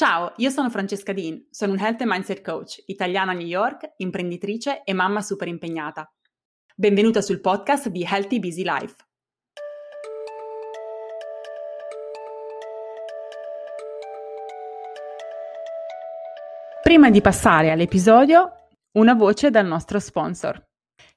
Ciao, io sono Francesca Dean, sono un Health and Mindset Coach, italiana a New York, imprenditrice e mamma super impegnata. Benvenuta sul podcast di Healthy Busy Life. Prima di passare all'episodio, una voce dal nostro sponsor.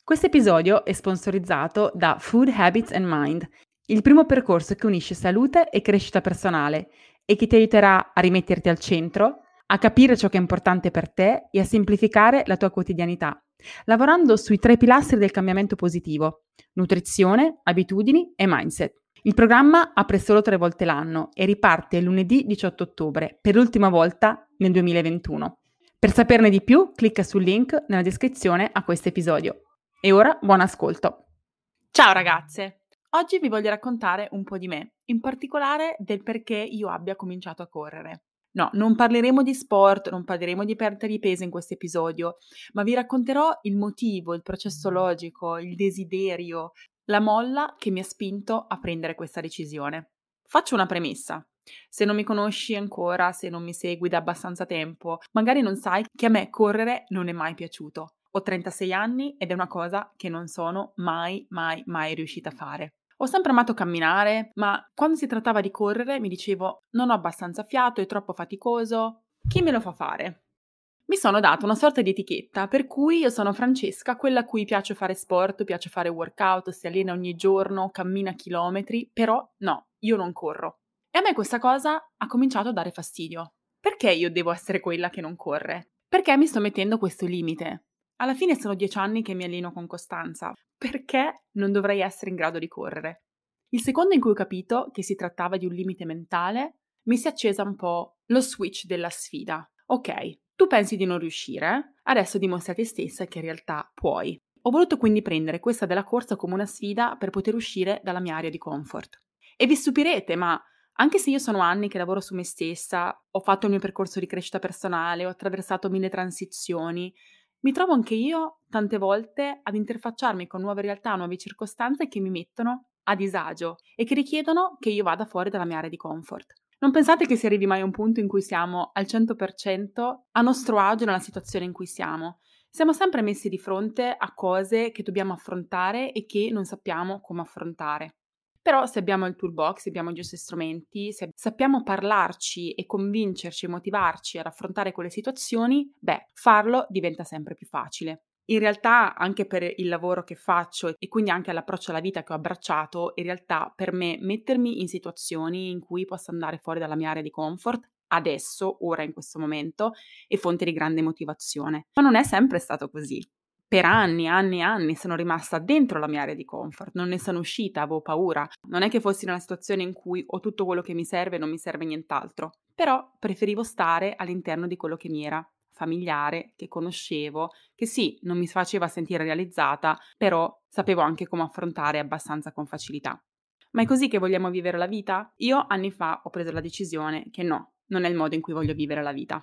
Questo episodio è sponsorizzato da Food Habits and Mind, il primo percorso che unisce salute e crescita personale e che ti aiuterà a rimetterti al centro, a capire ciò che è importante per te e a semplificare la tua quotidianità, lavorando sui tre pilastri del cambiamento positivo: nutrizione, abitudini e mindset. Il programma apre solo 3 volte l'anno e riparte lunedì 18 ottobre, per l'ultima volta nel 2021. Per saperne di più, clicca sul link nella descrizione a questo episodio. E ora, buon ascolto! Ciao ragazze! Oggi vi voglio raccontare un po' di me, in particolare del perché io abbia cominciato a correre. No, non parleremo di sport, non parleremo di perdita di peso in questo episodio, ma vi racconterò il motivo, il processo logico, il desiderio, la molla che mi ha spinto a prendere questa decisione. Faccio una premessa. Se non mi conosci ancora, se non mi segui da abbastanza tempo, magari non sai che a me correre non è mai piaciuto. Ho 36 anni ed è una cosa che non sono mai riuscita a fare. Ho sempre amato camminare, ma quando si trattava di correre mi dicevo non ho abbastanza fiato, è troppo faticoso, chi me lo fa fare? Mi sono data una sorta di etichetta per cui io sono Francesca, quella a cui piace fare sport, piace fare workout, si allena ogni giorno, cammina chilometri, però no, io non corro. E a me questa cosa ha cominciato a dare fastidio. Perché io devo essere quella che non corre? Perché mi sto mettendo questo limite? Alla fine sono 10 anni che mi alleno con costanza. Perché non dovrei essere in grado di correre? Il secondo in cui ho capito che si trattava di un limite mentale, mi si è accesa un po' lo switch della sfida. Ok, tu pensi di non riuscire, adesso dimostra a te stessa che in realtà puoi. Ho voluto quindi prendere questa della corsa come una sfida per poter uscire dalla mia area di comfort. E vi stupirete, ma anche se io sono anni che lavoro su me stessa, ho fatto il mio percorso di crescita personale, ho attraversato 1000 transizioni, mi trovo anche io tante volte ad interfacciarmi con nuove realtà, nuove circostanze che mi mettono a disagio e che richiedono che io vada fuori dalla mia area di comfort. Non pensate che si arrivi mai a un punto in cui siamo al 100% a nostro agio nella situazione in cui siamo. Siamo sempre messi di fronte a cose che dobbiamo affrontare e che non sappiamo come affrontare. Però se abbiamo il toolbox, se abbiamo i giusti strumenti, se sappiamo parlarci e convincerci e motivarci ad affrontare quelle situazioni, beh, farlo diventa sempre più facile. In realtà anche per il lavoro che faccio e quindi anche all'approccio alla vita che ho abbracciato, in realtà per me mettermi in situazioni in cui posso andare fuori dalla mia area di comfort adesso, ora, in questo momento, è fonte di grande motivazione. Ma non è sempre stato così. Per anni sono rimasta dentro la mia area di comfort, non ne sono uscita, avevo paura. Non è che fossi in una situazione in cui ho tutto quello che mi serve e non mi serve nient'altro, però preferivo stare all'interno di quello che mi era familiare, che conoscevo, che sì, non mi faceva sentire realizzata, però sapevo anche come affrontare abbastanza con facilità. Ma è così che vogliamo vivere la vita? Io anni fa ho preso la decisione che no, non è il modo in cui voglio vivere la vita.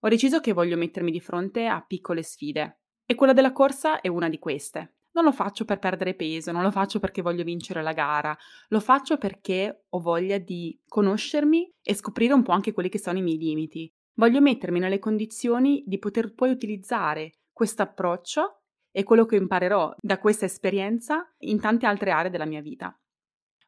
Ho deciso che voglio mettermi di fronte a piccole sfide. E quella della corsa è una di queste. Non lo faccio per perdere peso, non lo faccio perché voglio vincere la gara, lo faccio perché ho voglia di conoscermi e scoprire un po' anche quelli che sono i miei limiti. Voglio mettermi nelle condizioni di poter poi utilizzare questo approccio e quello che imparerò da questa esperienza in tante altre aree della mia vita.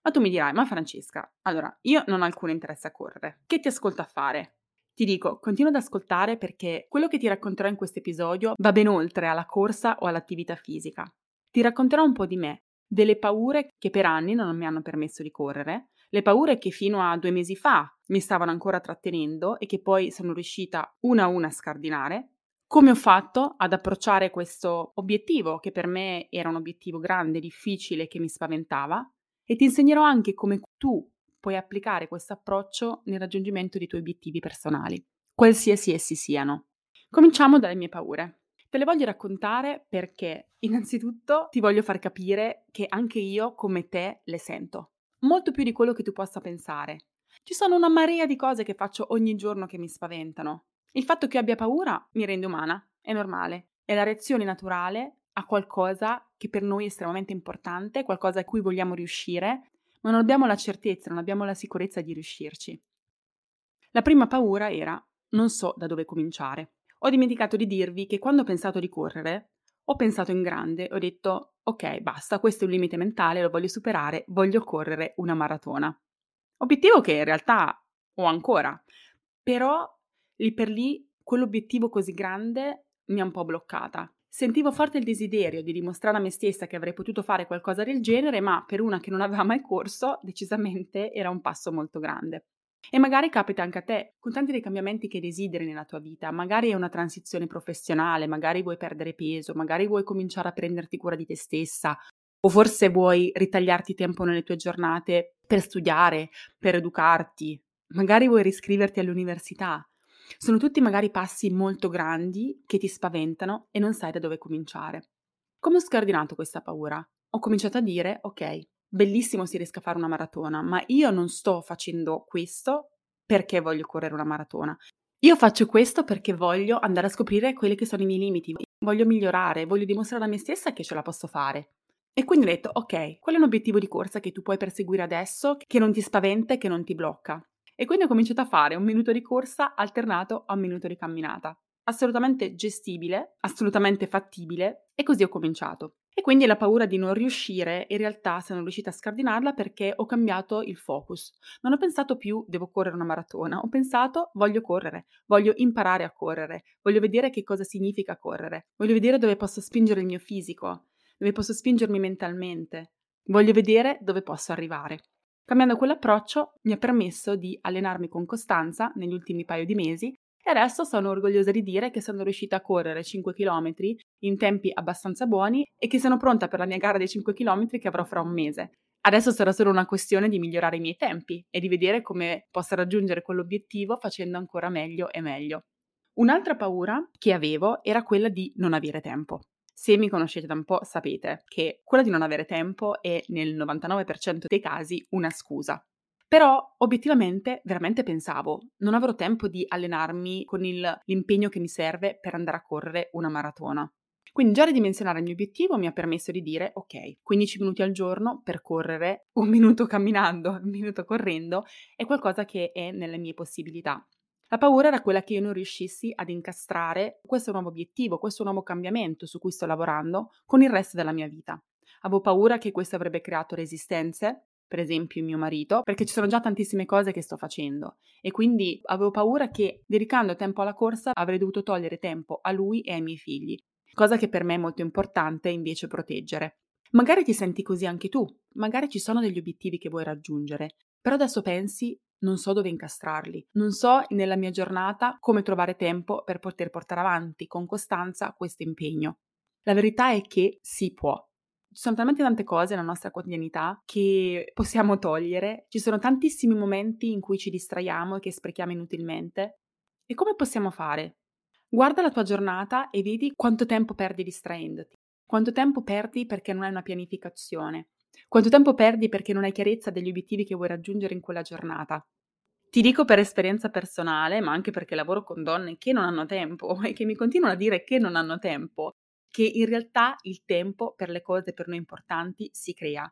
Ma tu mi dirai, ma Francesca, allora io non ho alcun interesse a correre, che ti ascolto a fare? Ti dico, continua ad ascoltare perché quello che ti racconterò in questo episodio va ben oltre alla corsa o all'attività fisica. Ti racconterò un po' di me, delle paure che per anni non mi hanno permesso di correre, le paure che fino a 2 mesi fa mi stavano ancora trattenendo e che poi sono riuscita una a una a scardinare, come ho fatto ad approcciare questo obiettivo che per me era un obiettivo grande, difficile, che mi spaventava, e ti insegnerò anche come tu puoi applicare questo approccio nel raggiungimento dei tuoi obiettivi personali, qualsiasi essi siano. Cominciamo dalle mie paure. Te le voglio raccontare perché, innanzitutto, ti voglio far capire che anche io, come te, le sento. Molto più di quello che tu possa pensare. Ci sono una marea di cose che faccio ogni giorno che mi spaventano. Il fatto che io abbia paura mi rende umana, è normale. È la reazione naturale a qualcosa che per noi è estremamente importante, qualcosa a cui vogliamo riuscire, ma non abbiamo la certezza, non abbiamo la sicurezza di riuscirci. La prima paura era: non so da dove cominciare. Ho dimenticato di dirvi che quando ho pensato di correre, ho pensato in grande, ho detto: ok, basta, questo è un limite mentale, lo voglio superare, voglio correre una maratona. Obiettivo che in realtà ho ancora, però lì per lì quell'obiettivo così grande mi ha un po' bloccata. Sentivo forte il desiderio di dimostrare a me stessa che avrei potuto fare qualcosa del genere, ma per una che non aveva mai corso, decisamente era un passo molto grande. E magari capita anche a te, con tanti dei cambiamenti che desideri nella tua vita, magari è una transizione professionale, magari vuoi perdere peso, magari vuoi cominciare a prenderti cura di te stessa, o forse vuoi ritagliarti tempo nelle tue giornate per studiare, per educarti, magari vuoi riscriverti all'università. Sono tutti magari passi molto grandi che ti spaventano e non sai da dove cominciare. Come ho scardinato questa paura? Ho cominciato a dire: ok, bellissimo si riesca a fare una maratona, ma io non sto facendo questo perché voglio correre una maratona. Io faccio questo perché voglio andare a scoprire quelli che sono i miei limiti, voglio migliorare, voglio dimostrare a me stessa che ce la posso fare. E quindi ho detto: ok, qual è un obiettivo di corsa che tu puoi perseguire adesso, che non ti spaventa e che non ti blocca? E quindi ho cominciato a fare un minuto di corsa alternato a un minuto di camminata. Assolutamente gestibile, assolutamente fattibile, e così ho cominciato. E quindi la paura di non riuscire, in realtà sono riuscita a scardinarla perché ho cambiato il focus. Non ho pensato più devo correre una maratona, ho pensato voglio correre, voglio imparare a correre, voglio vedere che cosa significa correre, voglio vedere dove posso spingere il mio fisico, dove posso spingermi mentalmente, voglio vedere dove posso arrivare. Cambiando quell'approccio mi ha permesso di allenarmi con costanza negli ultimi paio di mesi. E adesso sono orgogliosa di dire che sono riuscita a correre 5 km in tempi abbastanza buoni e che sono pronta per la mia gara dei 5 km che avrò fra un mese. Adesso sarà solo una questione di migliorare i miei tempi e di vedere come posso raggiungere quell'obiettivo facendo ancora meglio e meglio. Un'altra paura che avevo era quella di non avere tempo. Se mi conoscete da un po' sapete che quella di non avere tempo è nel 99% dei casi una scusa. Però obiettivamente veramente pensavo non avrò tempo di allenarmi con l'impegno che mi serve per andare a correre una maratona. Quindi già ridimensionare il mio obiettivo mi ha permesso di dire: ok, 15 minuti al giorno per correre, un minuto camminando, un minuto correndo, è qualcosa che è nelle mie possibilità. La paura era quella che io non riuscissi ad incastrare questo nuovo obiettivo, questo nuovo cambiamento su cui sto lavorando con il resto della mia vita. Avevo paura che questo avrebbe creato resistenze, per esempio mio marito, perché ci sono già tantissime cose che sto facendo e quindi avevo paura che dedicando tempo alla corsa avrei dovuto togliere tempo a lui e ai miei figli, cosa che per me è molto importante invece proteggere. Magari ti senti così anche tu, magari ci sono degli obiettivi che vuoi raggiungere, però adesso pensi: non so dove incastrarli, non so nella mia giornata come trovare tempo per poter portare avanti con costanza questo impegno. La verità è che si può. Ci sono talmente tante cose nella nostra quotidianità che possiamo togliere, ci sono tantissimi momenti in cui ci distraiamo e che sprechiamo inutilmente. E come possiamo fare? Guarda la tua giornata e vedi quanto tempo perdi distraendoti, quanto tempo perdi perché non hai una pianificazione, quanto tempo perdi perché non hai chiarezza degli obiettivi che vuoi raggiungere in quella giornata. Ti dico per esperienza personale, ma anche perché lavoro con donne che non hanno tempo e che mi continuano a dire che non hanno tempo, che in realtà il tempo per le cose per noi importanti si crea.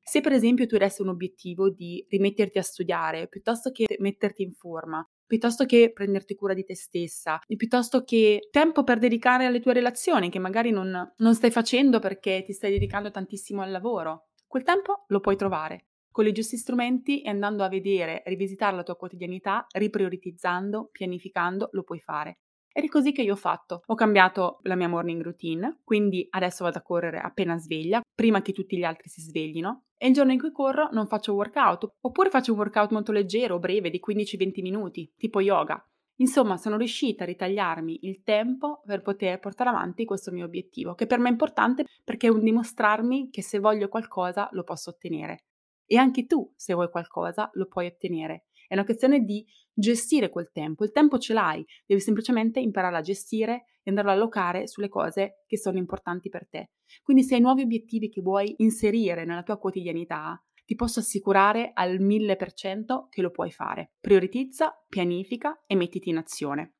Se per esempio tu adesso hai un obiettivo di rimetterti a studiare, piuttosto che metterti in forma, piuttosto che prenderti cura di te stessa, piuttosto che tempo per dedicare alle tue relazioni che magari non stai facendo perché ti stai dedicando tantissimo al lavoro, quel tempo lo puoi trovare con i giusti strumenti e andando a vedere, rivisitare la tua quotidianità, riprioritizzando, pianificando, lo puoi fare. Ed è così che io ho fatto. Ho cambiato la mia morning routine, quindi adesso vado a correre appena sveglia, prima che tutti gli altri si sveglino, e il giorno in cui corro non faccio workout, oppure faccio un workout molto leggero, breve, di 15-20 minuti, tipo yoga. Insomma, sono riuscita a ritagliarmi il tempo per poter portare avanti questo mio obiettivo, che per me è importante perché è un dimostrarmi che se voglio qualcosa lo posso ottenere. E anche tu, se vuoi qualcosa, lo puoi ottenere. È una questione di gestire quel tempo, il tempo ce l'hai, devi semplicemente imparare a gestire e andarlo a allocare sulle cose che sono importanti per te. Quindi se hai nuovi obiettivi che vuoi inserire nella tua quotidianità, ti posso assicurare al 1000% che lo puoi fare. Prioritizza, pianifica e mettiti in azione.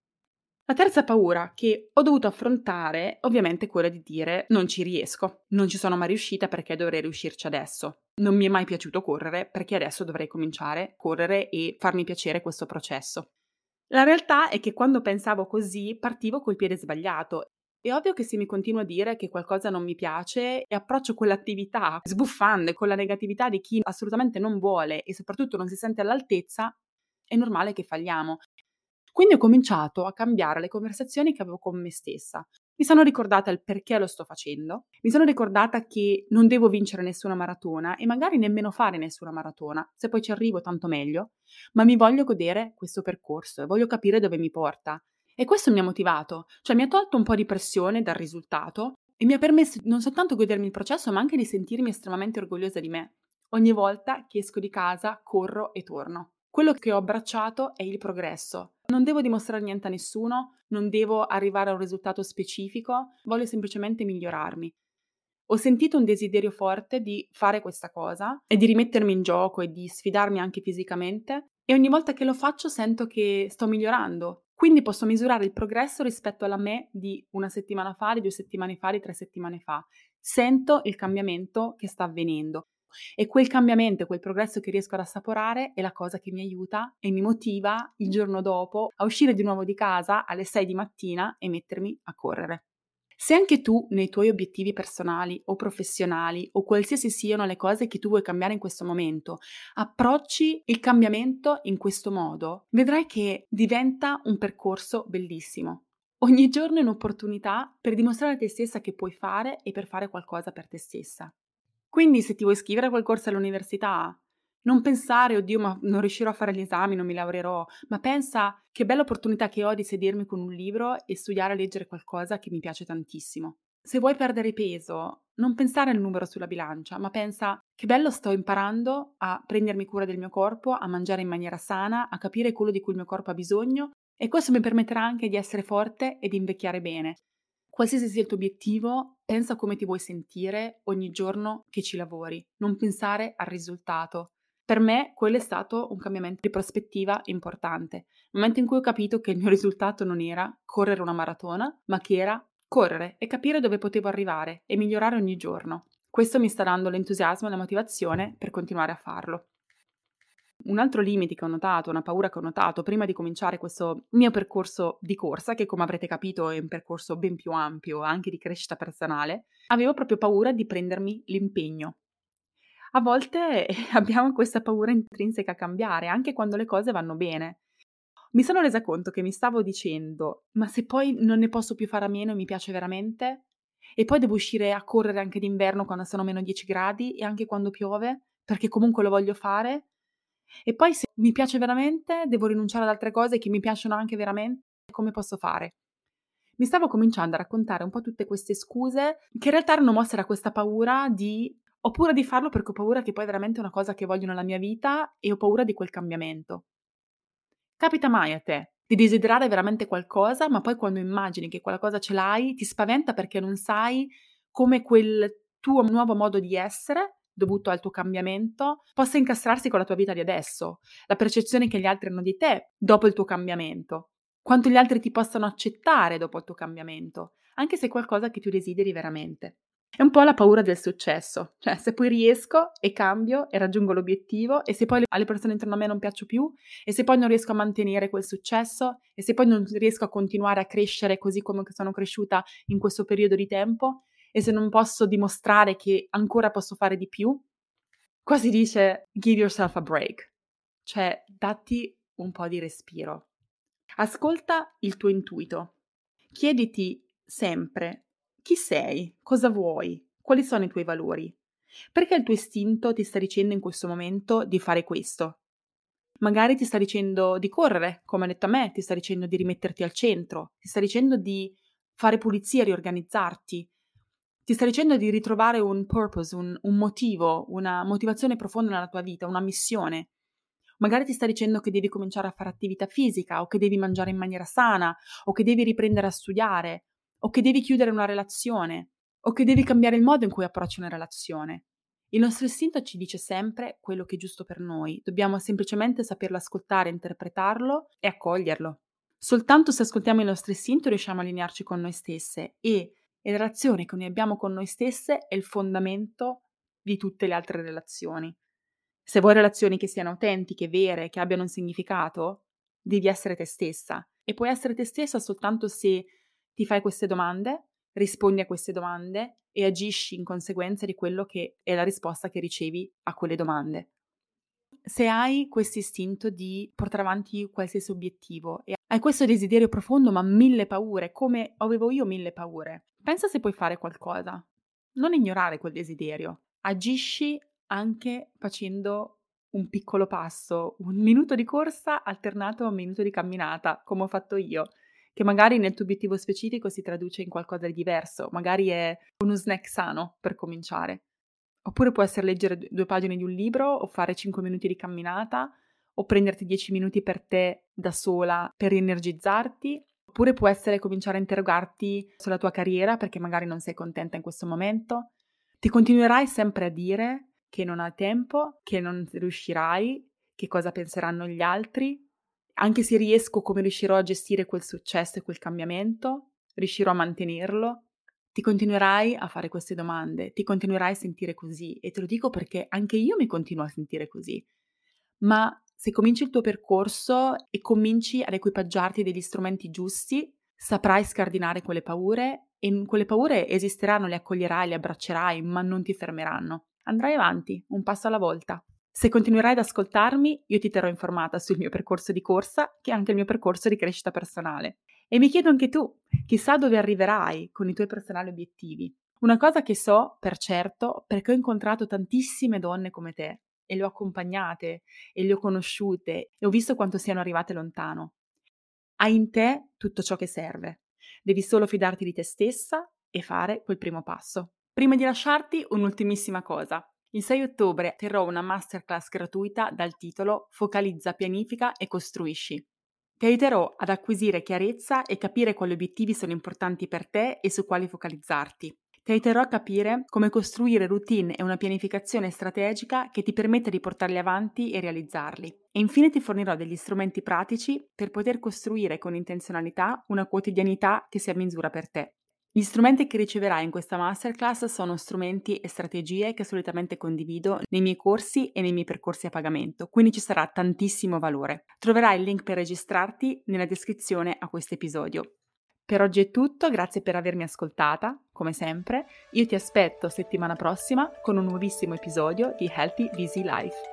La terza paura che ho dovuto affrontare ovviamente è quella di dire non ci riesco, non ci sono mai riuscita perché dovrei riuscirci adesso, non mi è mai piaciuto correre perché adesso dovrei cominciare a correre e farmi piacere questo processo. La realtà è che quando pensavo così partivo col piede sbagliato. È ovvio che se mi continuo a dire che qualcosa non mi piace e approccio quell'attività sbuffando con la negatività di chi assolutamente non vuole e soprattutto non si sente all'altezza, è normale che falliamo. Quindi ho cominciato a cambiare le conversazioni che avevo con me stessa. Mi sono ricordata il perché lo sto facendo, mi sono ricordata che non devo vincere nessuna maratona e magari nemmeno fare nessuna maratona, se poi ci arrivo tanto meglio, ma mi voglio godere questo percorso e voglio capire dove mi porta. E questo mi ha motivato, cioè mi ha tolto un po' di pressione dal risultato e mi ha permesso non soltanto godermi il processo, ma anche di sentirmi estremamente orgogliosa di me. Ogni volta che esco di casa, corro e torno. Quello che ho abbracciato è il progresso. Non devo dimostrare niente a nessuno, non devo arrivare a un risultato specifico, voglio semplicemente migliorarmi. Ho sentito un desiderio forte di fare questa cosa e di rimettermi in gioco e di sfidarmi anche fisicamente e ogni volta che lo faccio sento che sto migliorando. Quindi posso misurare il progresso rispetto alla me di una settimana fa, di 2 settimane fa, di 3 settimane fa. Sento il cambiamento che sta avvenendo e quel cambiamento, quel progresso che riesco ad assaporare è la cosa che mi aiuta e mi motiva il giorno dopo a uscire di nuovo di casa alle 6 di mattina e mettermi a correre. Se anche tu nei tuoi obiettivi personali o professionali o qualsiasi siano le cose che tu vuoi cambiare in questo momento, approcci il cambiamento in questo modo, vedrai che diventa un percorso bellissimo. Ogni giorno è un'opportunità per dimostrare a te stessa che puoi fare e per fare qualcosa per te stessa. Quindi se ti vuoi iscrivere a quel corso all'università, non pensare, oddio, ma non riuscirò a fare gli esami, non mi laureerò, ma pensa che bella opportunità che ho di sedermi con un libro e studiare e leggere qualcosa che mi piace tantissimo. Se vuoi perdere peso, non pensare al numero sulla bilancia, ma pensa che bello sto imparando a prendermi cura del mio corpo, a mangiare in maniera sana, a capire quello di cui il mio corpo ha bisogno e questo mi permetterà anche di essere forte e di invecchiare bene. Qualsiasi sia il tuo obiettivo, pensa come ti vuoi sentire ogni giorno che ci lavori, non pensare al risultato. Per me quello è stato un cambiamento di prospettiva importante, nel momento in cui ho capito che il mio risultato non era correre una maratona, ma che era correre e capire dove potevo arrivare e migliorare ogni giorno. Questo mi sta dando l'entusiasmo e la motivazione per continuare a farlo. Un altro limite che ho notato, una paura che ho notato prima di cominciare questo mio percorso di corsa, che come avrete capito è un percorso ben più ampio, anche di crescita personale, avevo proprio paura di prendermi l'impegno. A volte abbiamo questa paura intrinseca a cambiare, anche quando le cose vanno bene. Mi sono resa conto che mi stavo dicendo, ma se poi non ne posso più fare a meno e mi piace veramente? E poi devo uscire a correre anche d'inverno quando sono meno 10 gradi e anche quando piove, perché comunque lo voglio fare? E poi se mi piace veramente, devo rinunciare ad altre cose che mi piacciono anche veramente? Come posso fare? Mi stavo cominciando a raccontare un po' tutte queste scuse, che in realtà erano mosse da questa paura di... Ho paura di farlo perché ho paura che poi è veramente una cosa che voglio nella mia vita e ho paura di quel cambiamento. Capita mai a te di desiderare veramente qualcosa, ma poi quando immagini che quella cosa ce l'hai, ti spaventa perché non sai come quel tuo nuovo modo di essere, dovuto al tuo cambiamento, possa incastrarsi con la tua vita di adesso, la percezione che gli altri hanno di te dopo il tuo cambiamento, quanto gli altri ti possano accettare dopo il tuo cambiamento, anche se è qualcosa che tu desideri veramente. È un po' la paura del successo, cioè se poi riesco e cambio e raggiungo l'obiettivo e se poi alle persone intorno a me non piaccio più e se poi non riesco a mantenere quel successo e se poi non riesco a continuare a crescere così come sono cresciuta in questo periodo di tempo e se non posso dimostrare che ancora posso fare di più, qua si dice give yourself a break, cioè datti un po' di respiro. Ascolta il tuo intuito, chiediti sempre chi sei? Cosa vuoi? Quali sono i tuoi valori? Perché il tuo istinto ti sta dicendo in questo momento di fare questo? Magari ti sta dicendo di correre, come ha detto a me, ti sta dicendo di rimetterti al centro, ti sta dicendo di fare pulizia, riorganizzarti, ti sta dicendo di ritrovare un purpose, un motivo, una motivazione profonda nella tua vita, una missione. Magari ti sta dicendo che devi cominciare a fare attività fisica o che devi mangiare in maniera sana o che devi riprendere a studiare. O che devi chiudere una relazione, o che devi cambiare il modo in cui approcci una relazione. Il nostro istinto ci dice sempre quello che è giusto per noi, dobbiamo semplicemente saperlo ascoltare, interpretarlo e accoglierlo. Soltanto se ascoltiamo il nostro istinto riusciamo a allinearci con noi stesse e le relazioni che noi abbiamo con noi stesse è il fondamento di tutte le altre relazioni. Se vuoi relazioni che siano autentiche, vere, che abbiano un significato, devi essere te stessa. E puoi essere te stessa soltanto se ti fai queste domande, rispondi a queste domande e agisci in conseguenza di quello che è la risposta che ricevi a quelle domande. Se hai questo istinto di portare avanti qualsiasi obiettivo e hai questo desiderio profondo ma 1000 paure, come avevo io 1000 paure, pensa se puoi fare qualcosa. Non ignorare quel desiderio. Agisci anche facendo un piccolo passo, 1 minuto di corsa alternato a 1 minuto di camminata, come ho fatto io, che magari nel tuo obiettivo specifico si traduce in qualcosa di diverso, magari è uno snack sano per cominciare. Oppure può essere leggere 2 pagine di un libro, o fare 5 minuti di camminata, o prenderti 10 minuti per te da sola per rienergizzarti. Oppure può essere cominciare a interrogarti sulla tua carriera perché magari non sei contenta in questo momento. Ti continuerai sempre a dire che non hai tempo, che non riuscirai, che cosa penseranno gli altri. Anche se riesco, come riuscirò a gestire quel successo e quel cambiamento? Riuscirò a mantenerlo? Ti continuerai a fare queste domande, ti continuerai a sentire così. E te lo dico perché anche io mi continuo a sentire così. Ma se cominci il tuo percorso e cominci ad equipaggiarti degli strumenti giusti, saprai scardinare quelle paure e quelle paure esisteranno, le accoglierai, le abbraccerai, ma non ti fermeranno. Andrai avanti, un passo alla volta. Se continuerai ad ascoltarmi, io ti terrò informata sul mio percorso di corsa, che è anche il mio percorso di crescita personale. E mi chiedo anche tu, chissà dove arriverai con i tuoi personali obiettivi. Una cosa che so per certo, perché ho incontrato tantissime donne come te, e le ho accompagnate, e le ho conosciute, e ho visto quanto siano arrivate lontano. Hai in te tutto ciò che serve. Devi solo fidarti di te stessa e fare quel primo passo. Prima di lasciarti, un'ultimissima cosa. Il 6 ottobre terrò una masterclass gratuita dal titolo Focalizza, pianifica e costruisci. Ti aiuterò ad acquisire chiarezza e capire quali obiettivi sono importanti per te e su quali focalizzarti. Ti aiuterò a capire come costruire routine e una pianificazione strategica che ti permetta di portarli avanti e realizzarli. E infine ti fornirò degli strumenti pratici per poter costruire con intenzionalità una quotidianità che sia a misura per te. Gli strumenti che riceverai in questa masterclass sono strumenti e strategie che solitamente condivido nei miei corsi e nei miei percorsi a pagamento, quindi ci sarà tantissimo valore. Troverai il link per registrarti nella descrizione a questo episodio. Per oggi è tutto, grazie per avermi ascoltata, come sempre. Io ti aspetto settimana prossima con un nuovissimo episodio di Healthy Busy Life.